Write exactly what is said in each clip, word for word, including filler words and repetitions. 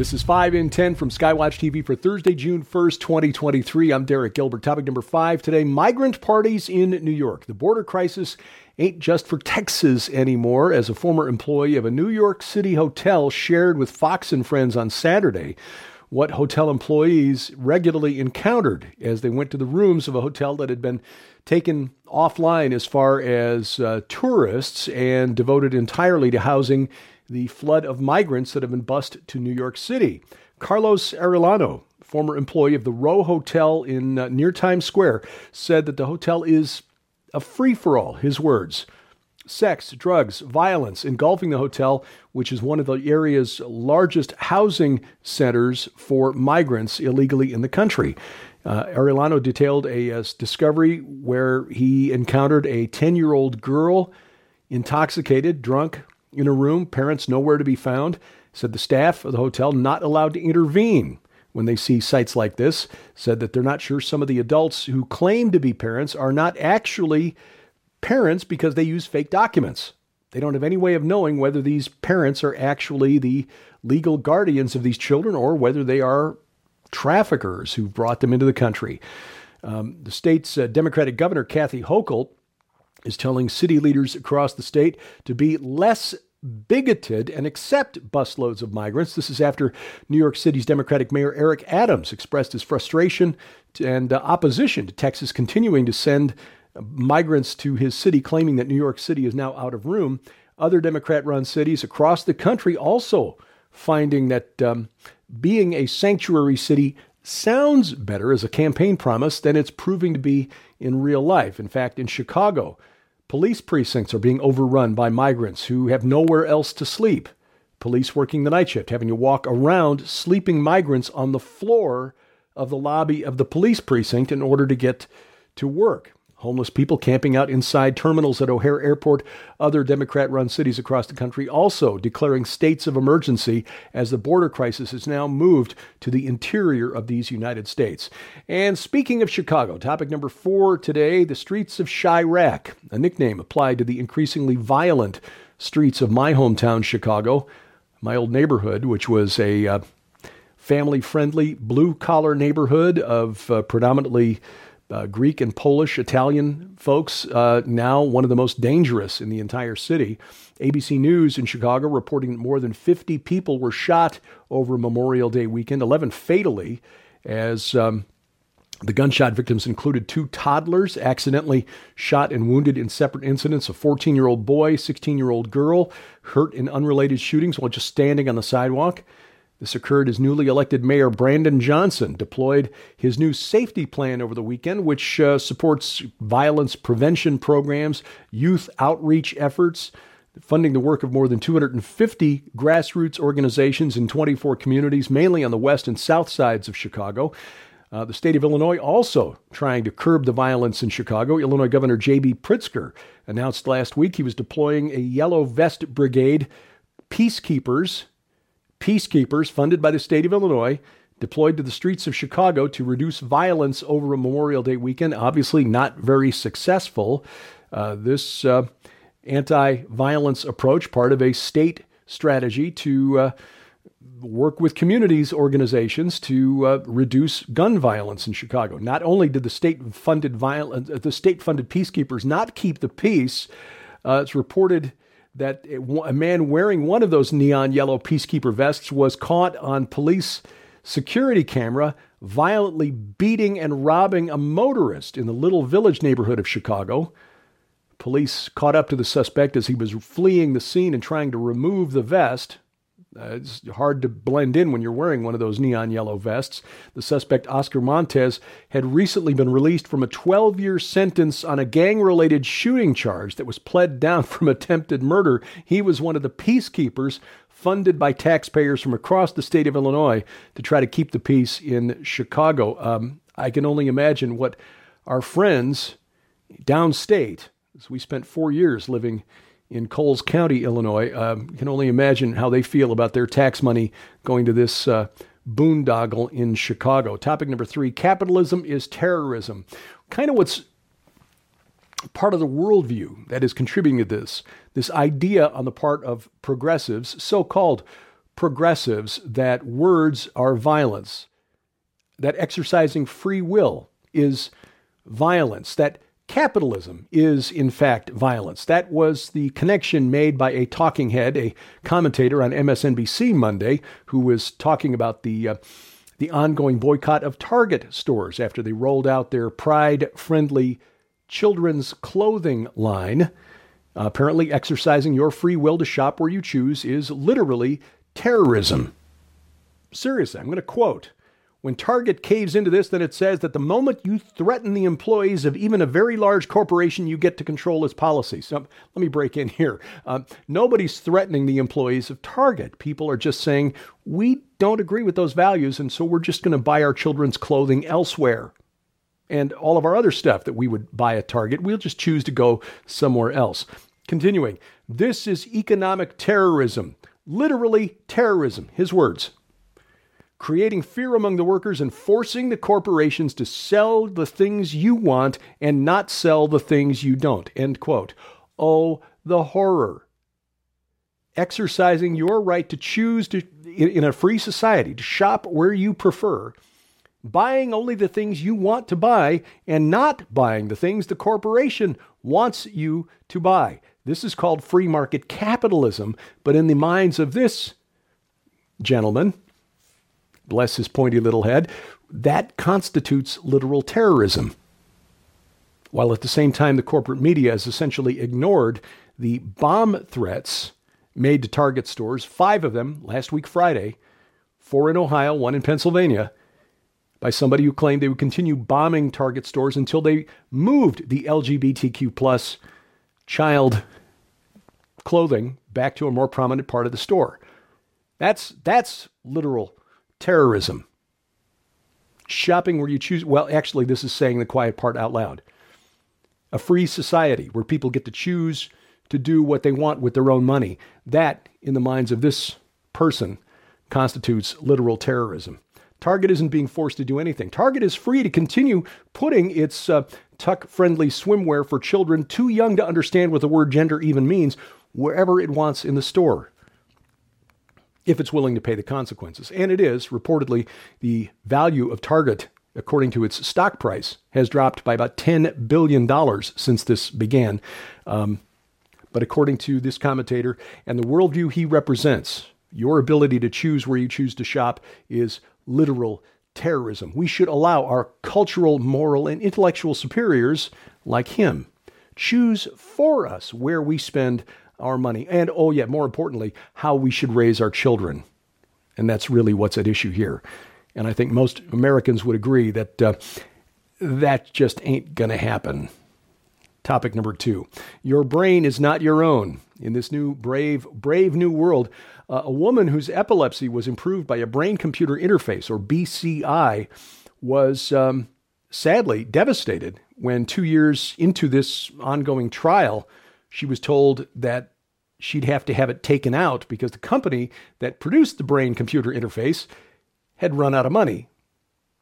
This is five in ten from Skywatch T V for Thursday, June first, twenty twenty-three. I'm Derek Gilbert. Topic number five today, migrant parties in New York. The border crisis ain't just for Texas anymore, as a former employee of a New York City hotel shared with Fox and Friends on Saturday what hotel employees regularly encountered as they went to the rooms of a hotel that had been taken offline as far as uh, tourists and devoted entirely to housing the flood of migrants that have been bussed to New York City. Carlos Arellano, former employee of the Rowe Hotel in uh, near Times Square, said that the hotel is a free-for-all, his words. Sex, drugs, violence engulfing the hotel, which is one of the area's largest housing centers for migrants illegally in the country. Uh, Arellano detailed a uh, discovery where he encountered a ten-year-old girl, intoxicated, drunk, in a room, parents nowhere to be found. Said the staff of the hotel not allowed to intervene when they see sites like this. Said that they're not sure some of the adults who claim to be parents are not actually parents because they use fake documents. They don't have any way of knowing whether these parents are actually the legal guardians of these children or whether they are traffickers who brought them into the country. Um, the state's uh, Democratic governor, Kathy Hochul, is telling city leaders across the state to be less bigoted and accept busloads of migrants. This is after New York City's Democratic Mayor Eric Adams expressed his frustration and uh, opposition to Texas continuing to send migrants to his city, claiming that New York City is now out of room. Other Democrat-run cities across the country also finding that um, being a sanctuary city sounds better as a campaign promise than it's proving to be in real life. In fact, in Chicago, police precincts are being overrun by migrants who have nowhere else to sleep. Police working the night shift, having to walk around sleeping migrants on the floor of the lobby of the police precinct in order to get to work. Homeless people camping out inside terminals at O'Hare Airport. Other Democrat-run cities across the country also declaring states of emergency as the border crisis has now moved to the interior of these United States. And speaking of Chicago, topic number four today, the streets of Chirac, a nickname applied to the increasingly violent streets of my hometown, Chicago, my old neighborhood, which was a uh, family-friendly, blue-collar neighborhood of uh, predominantly Uh, Greek and Polish, Italian folks, uh, now one of the most dangerous in the entire city. A B C News in Chicago reporting that more than fifty people were shot over Memorial Day weekend, eleven fatally, as um, the gunshot victims included two toddlers accidentally shot and wounded in separate incidents, a fourteen-year-old boy, sixteen-year-old girl, hurt in unrelated shootings while just standing on the sidewalk. This occurred as newly elected Mayor Brandon Johnson deployed his new safety plan over the weekend, which uh, supports violence prevention programs, youth outreach efforts, funding the work of more than two hundred fifty grassroots organizations in twenty-four communities, mainly on the west and south sides of Chicago. Uh, the state of Illinois also trying to curb the violence in Chicago. Illinois Governor J B Pritzker announced last week he was deploying a Yellow Vest Brigade peacekeepers Peacekeepers, funded by the state of Illinois, deployed to the streets of Chicago to reduce violence over a Memorial Day weekend. Obviously not very successful. Uh, this uh, anti-violence approach, part of a state strategy to uh, work with communities, organizations to uh, reduce gun violence in Chicago. Not only did the state-funded violence, uh, the state-funded peacekeepers not keep the peace, uh, it's reported that a man wearing one of those neon yellow peacekeeper vests was caught on police security camera violently beating and robbing a motorist in the Little Village neighborhood of Chicago. Police caught up to the suspect as he was fleeing the scene and trying to remove the vest. Uh, it's hard to blend in when you're wearing one of those neon yellow vests. The suspect, Oscar Montez, had recently been released from a twelve-year sentence on a gang-related shooting charge that was pled down from attempted murder. He was one of the peacekeepers funded by taxpayers from across the state of Illinois to try to keep the peace in Chicago. Um, I can only imagine what our friends downstate, as we spent four years living in Coles County, Illinois, um, you can only imagine how they feel about their tax money going to this uh, boondoggle in Chicago. Topic number three, capitalism is terrorism. Kind of what's part of the worldview that is contributing to this, this idea on the part of progressives, so-called progressives that words are violence, that exercising free will is violence, that capitalism is, in fact, violence. That was the connection made by a talking head, a commentator on M S N B C Monday, who was talking about the uh, the ongoing boycott of Target stores after they rolled out their pride-friendly children's clothing line. Uh, apparently, exercising your free will to shop where you choose is literally terrorism. Seriously, I'm going to quote. When Target caves into this, then it says that the moment you threaten the employees of even a very large corporation, you get to control its policy. So let me break in here. Uh, nobody's threatening the employees of Target. People are just saying, we don't agree with those values, and so we're just going to buy our children's clothing elsewhere. And all of our other stuff that we would buy at Target, we'll just choose to go somewhere else. Continuing, this is economic terrorism. Literally terrorism. His words. Creating fear among the workers and forcing the corporations to sell the things you want and not sell the things you don't. End quote. Oh, the horror. Exercising your right to choose to, in a free society, to shop where you prefer, buying only the things you want to buy and not buying the things the corporation wants you to buy. This is called free market capitalism, but in the minds of this gentleman, bless his pointy little head, that constitutes literal terrorism. While at the same time, the corporate media has essentially ignored the bomb threats made to Target stores, five of them last week Friday, four in Ohio, one in Pennsylvania, by somebody who claimed they would continue bombing Target stores until they moved the L G B T Q plus child clothing back to a more prominent part of the store. That's, that's literal terrorism. Shopping where you choose. Well, actually, this is saying the quiet part out loud. A free society where people get to choose to do what they want with their own money. That, in the minds of this person, constitutes literal terrorism. Target isn't being forced to do anything. Target is free to continue putting its uh, tuck-friendly swimwear for children too young to understand what the word gender even means wherever it wants in the store, if it's willing to pay the consequences. And it is, reportedly, the value of Target, according to its stock price, has dropped by about ten billion dollars since this began. Um, but according to this commentator and the worldview he represents, your ability to choose where you choose to shop is literal terrorism. We should allow our cultural, moral, and intellectual superiors, like him, choose for us where we spend our money, and oh yeah, more importantly, how we should raise our children. And that's really what's at issue here. And I think most Americans would agree that uh, that just ain't gonna happen. Topic number two, your brain is not your own. In this new brave, brave new world, uh, a woman whose epilepsy was improved by a brain-computer interface, or B C I, was um, sadly devastated when two years into this ongoing trial, she was told that she'd have to have it taken out because the company that produced the brain-computer interface had run out of money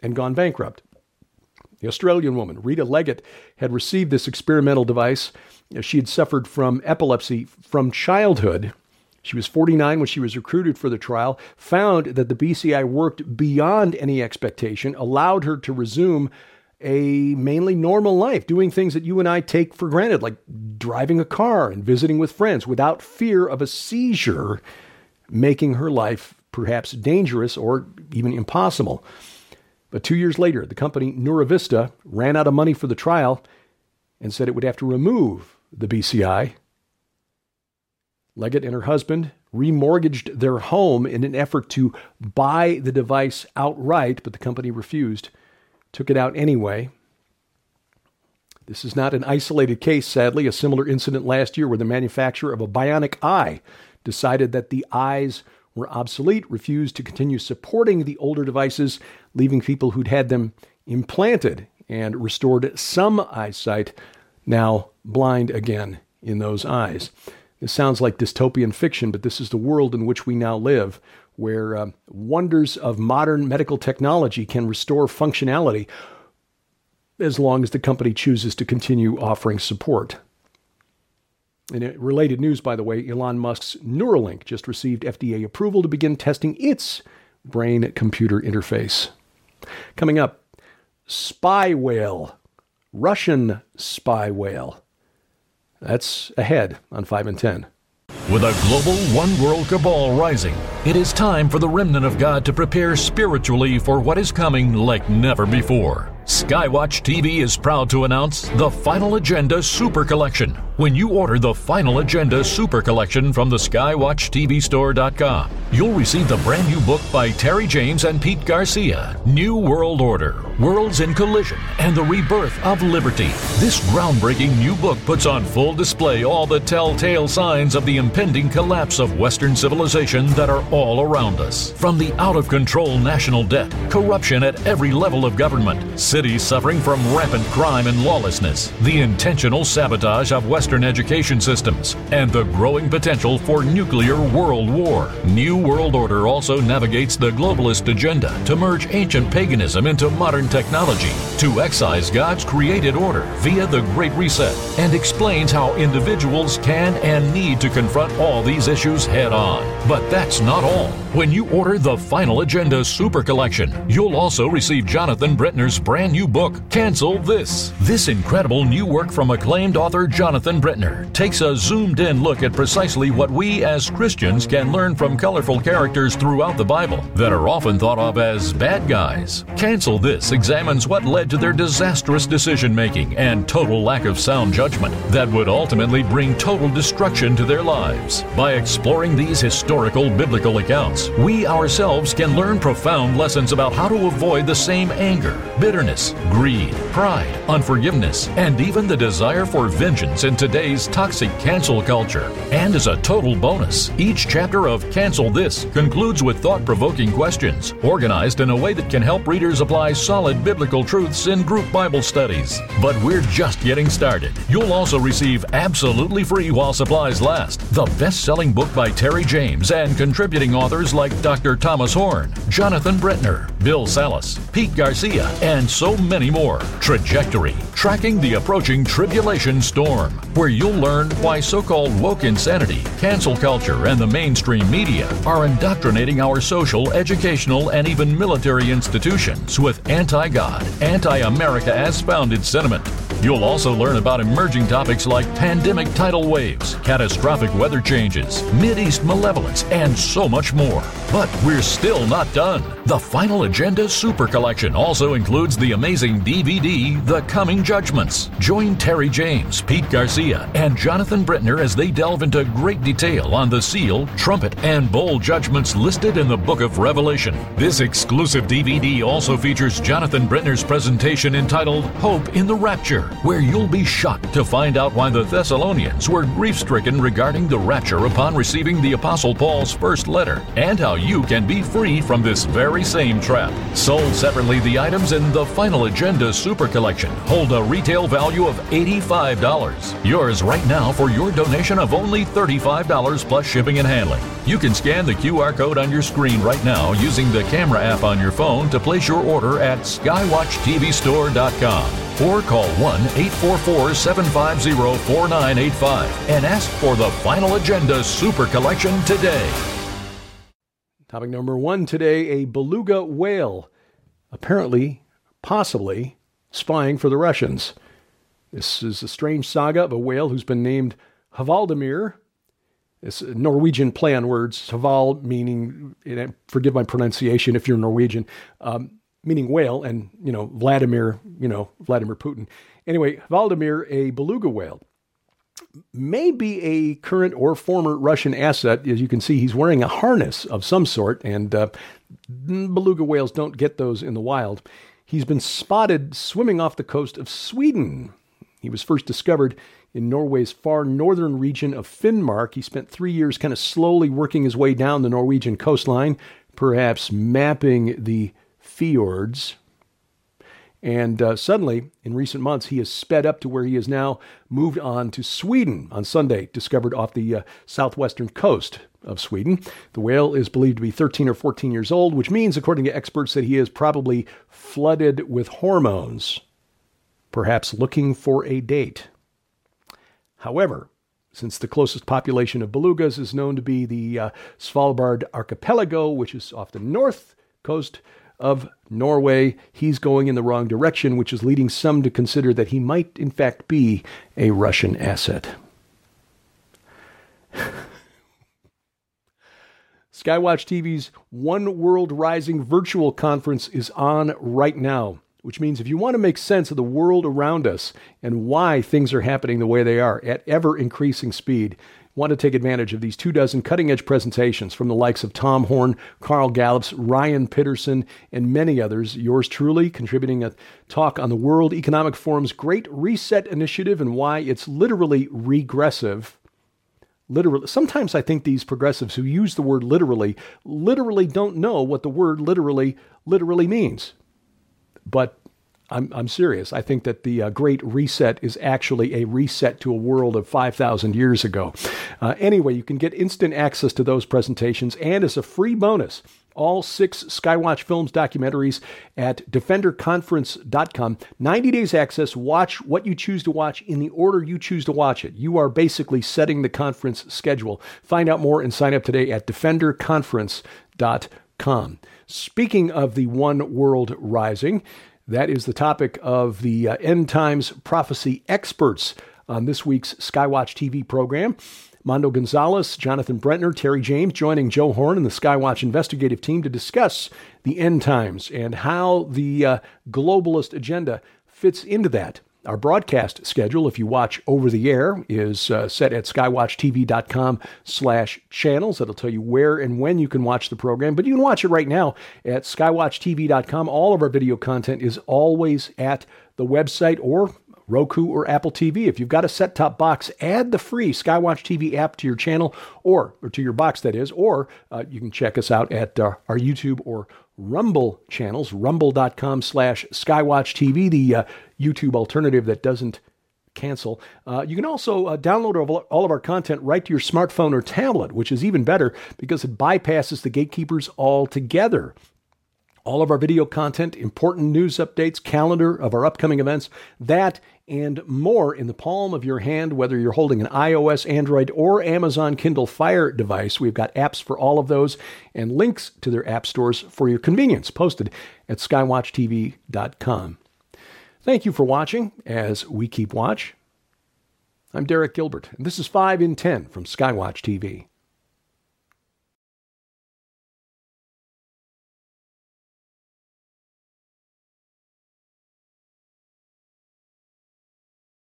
and gone bankrupt. The Australian woman, Rita Leggett, had received this experimental device. She had suffered from epilepsy from childhood. She was forty-nine when she was recruited for the trial, found that the B C I worked beyond any expectation, allowed her to resume a mainly normal life, doing things that you and I take for granted, like driving a car and visiting with friends without fear of a seizure, making her life perhaps dangerous or even impossible. But two years later, the company NeuroVista ran out of money for the trial and said it would have to remove the B C I. Leggett and her husband remortgaged their home in an effort to buy the device outright, but the company refused. Took it out anyway. This is not an isolated case, sadly. A similar incident last year where the manufacturer of a bionic eye decided that the eyes were obsolete, refused to continue supporting the older devices, leaving people who'd had them implanted and restored some eyesight now blind again in those eyes. This sounds like dystopian fiction, but this is the world in which we now live, where uh, wonders of modern medical technology can restore functionality as long as the company chooses to continue offering support. In related news, by the way, Elon Musk's Neuralink just received F D A approval to begin testing its brain-computer interface. Coming up, spy whale, Russian spy whale. That's ahead on Five in Ten. With a global one-world cabal rising, it is time for the remnant of God to prepare spiritually for what is coming like never before. Skywatch T V is proud to announce the Final Agenda Super Collection. When you order the Final Agenda Super Collection from the skywatch t v store dot com, you'll receive the brand new book by Terry James and Pete Garcia, New World Order, Worlds in Collision, and the Rebirth of Liberty. This groundbreaking new book puts on full display all the telltale signs of the impending collapse of Western civilization that are all around us. From the out-of-control national debt, corruption at every level of government, cities suffering from rampant crime and lawlessness, the intentional sabotage of Western education systems, and the growing potential for nuclear world war. New World Order also navigates the globalist agenda to merge ancient paganism into modern technology, to excise God's created order via the Great Reset, and explains how individuals can and need to confront all these issues head on. But that's not all. When you order the Final Agenda Super Collection, you'll also receive Jonathan Brittner's brand new book, Cancel This. This incredible new work from acclaimed author Jonathan Brittner takes a zoomed-in look at precisely what we as Christians can learn from colorful characters throughout the Bible that are often thought of as bad guys. Cancel This examines what led to their disastrous decision-making and total lack of sound judgment that would ultimately bring total destruction to their lives. By exploring these historical biblical accounts, we ourselves can learn profound lessons about how to avoid the same anger, bitterness, greed, pride, unforgiveness, and even the desire for vengeance in today's toxic cancel culture. And as a total bonus, each chapter of Cancel This concludes with thought-provoking questions, organized in a way that can help readers apply solid biblical truths in group Bible studies. But we're just getting started. You'll also receive absolutely free while supplies last, the best-selling book by Terry James and contributing authors like Doctor Thomas Horn, Jonathan Brittner, Bill Salas, Pete Garcia, and so many more. Trajectory, tracking the approaching tribulation storm, where you'll learn why so-called woke insanity, cancel culture, and the mainstream media are indoctrinating our social, educational, and even military institutions with anti-God, anti-America as founded sentiment. You'll also learn about emerging topics like pandemic tidal waves, catastrophic weather changes, Mideast malevolence, and so much more. But we're still not done. The Final Agenda Super Collection also includes the amazing D V D, The Coming Judgments. Join Terry James, Pete Garcia, and Jonathan Brittner as they delve into great detail on the seal, trumpet, and bowl judgments listed in the Book of Revelation. This exclusive D V D also features Jonathan Brittner's presentation entitled Hope in the Rapture, where you'll be shocked to find out why the Thessalonians were grief-stricken regarding the rapture upon receiving the Apostle Paul's first letter, and how you can be free from this very same trap. Sold separately, the items in the Final Agenda Super Collection hold a retail value of eighty-five dollars. Yours right now for your donation of only thirty-five dollars plus shipping and handling. You can scan the Q R code on your screen right now using the camera app on your phone to place your order at skywatch t v store dot com. Or call one eight four four, seven five zero, four nine eight five and ask for the Final Agenda Super Collection today. Topic number one today, a beluga whale apparently, possibly, spying for the Russians. This is a strange saga of a whale who's been named Hvaldimir. It's a Norwegian play on words, Hval meaning, and forgive my pronunciation if you're Norwegian, um, meaning whale, and, you know, Vladimir, you know, Vladimir Putin. Anyway, Hvaldimir, a beluga whale, may be a current or former Russian asset. As you can see, he's wearing a harness of some sort, and uh, beluga whales don't get those in the wild. He's been spotted swimming off the coast of Sweden. He was first discovered in Norway's far northern region of Finnmark. He spent three years kind of slowly working his way down the Norwegian coastline, perhaps mapping the fjords. And uh, suddenly, in recent months, he has sped up to where he is now, moved on to Sweden on Sunday, discovered off the uh, southwestern coast of Sweden. The whale is believed to be thirteen or fourteen years old, which means, according to experts, that he is probably flooded with hormones, perhaps looking for a date. However, since the closest population of belugas is known to be the uh, Svalbard archipelago, which is off the north coast of Norway, he's going in the wrong direction, which is leading some to consider that he might, in fact, be a Russian asset. Skywatch T V's One World Rising virtual conference is on right now, which means if you want to make sense of the world around us and why things are happening the way they are at ever-increasing speed, want to take advantage of these two dozen cutting-edge presentations from the likes of Tom Horn, Carl Gallops, Ryan Peterson, and many others. Yours truly contributing a talk on the World Economic Forum's Great Reset Initiative and why it's literally regressive. Literally, sometimes I think these progressives who use the word literally, literally don't know what the word literally, literally means. But I'm, I'm serious. I think that the uh, Great Reset is actually a reset to a world of five thousand years ago. Uh, anyway, you can get instant access to those presentations and as a free bonus, all six Skywatch Films documentaries at defender conference dot com. ninety days access, watch what you choose to watch in the order you choose to watch it. You are basically setting the conference schedule. Find out more and sign up today at defender conference dot com. Speaking of the One World Rising, that is the topic of the uh, End Times Prophecy Experts on this week's Skywatch T V program. Mondo Gonzalez, Jonathan Brittner, Terry James, joining Joe Horn and the Skywatch investigative team to discuss the end times and how the uh, globalist agenda fits into that. Our broadcast schedule, if you watch over the air, is uh, set at skywatch t v dot com slash channels. That'll tell you where and when you can watch the program, but you can watch it right now at skywatch t v dot com. All of our video content is always at the website or Roku or Apple T V. If you've got a set-top box, add the free Skywatch T V app to your channel, or, or to your box, that is, or uh, you can check us out at uh, our YouTube or Rumble channels, rumble dot com slash Skywatch T V, the uh, YouTube alternative that doesn't cancel. Uh, you can also uh, download all of our content right to your smartphone or tablet, which is even better because it bypasses the gatekeepers altogether. All of our video content, important news updates, calendar of our upcoming events, that and more in the palm of your hand, whether you're holding an iOS, Android, or Amazon Kindle Fire device. We've got apps for all of those and links to their app stores for your convenience posted at skywatch t v dot com. Thank you for watching as we keep watch. I'm Derek Gilbert, and this is Five in Ten from Skywatch T V.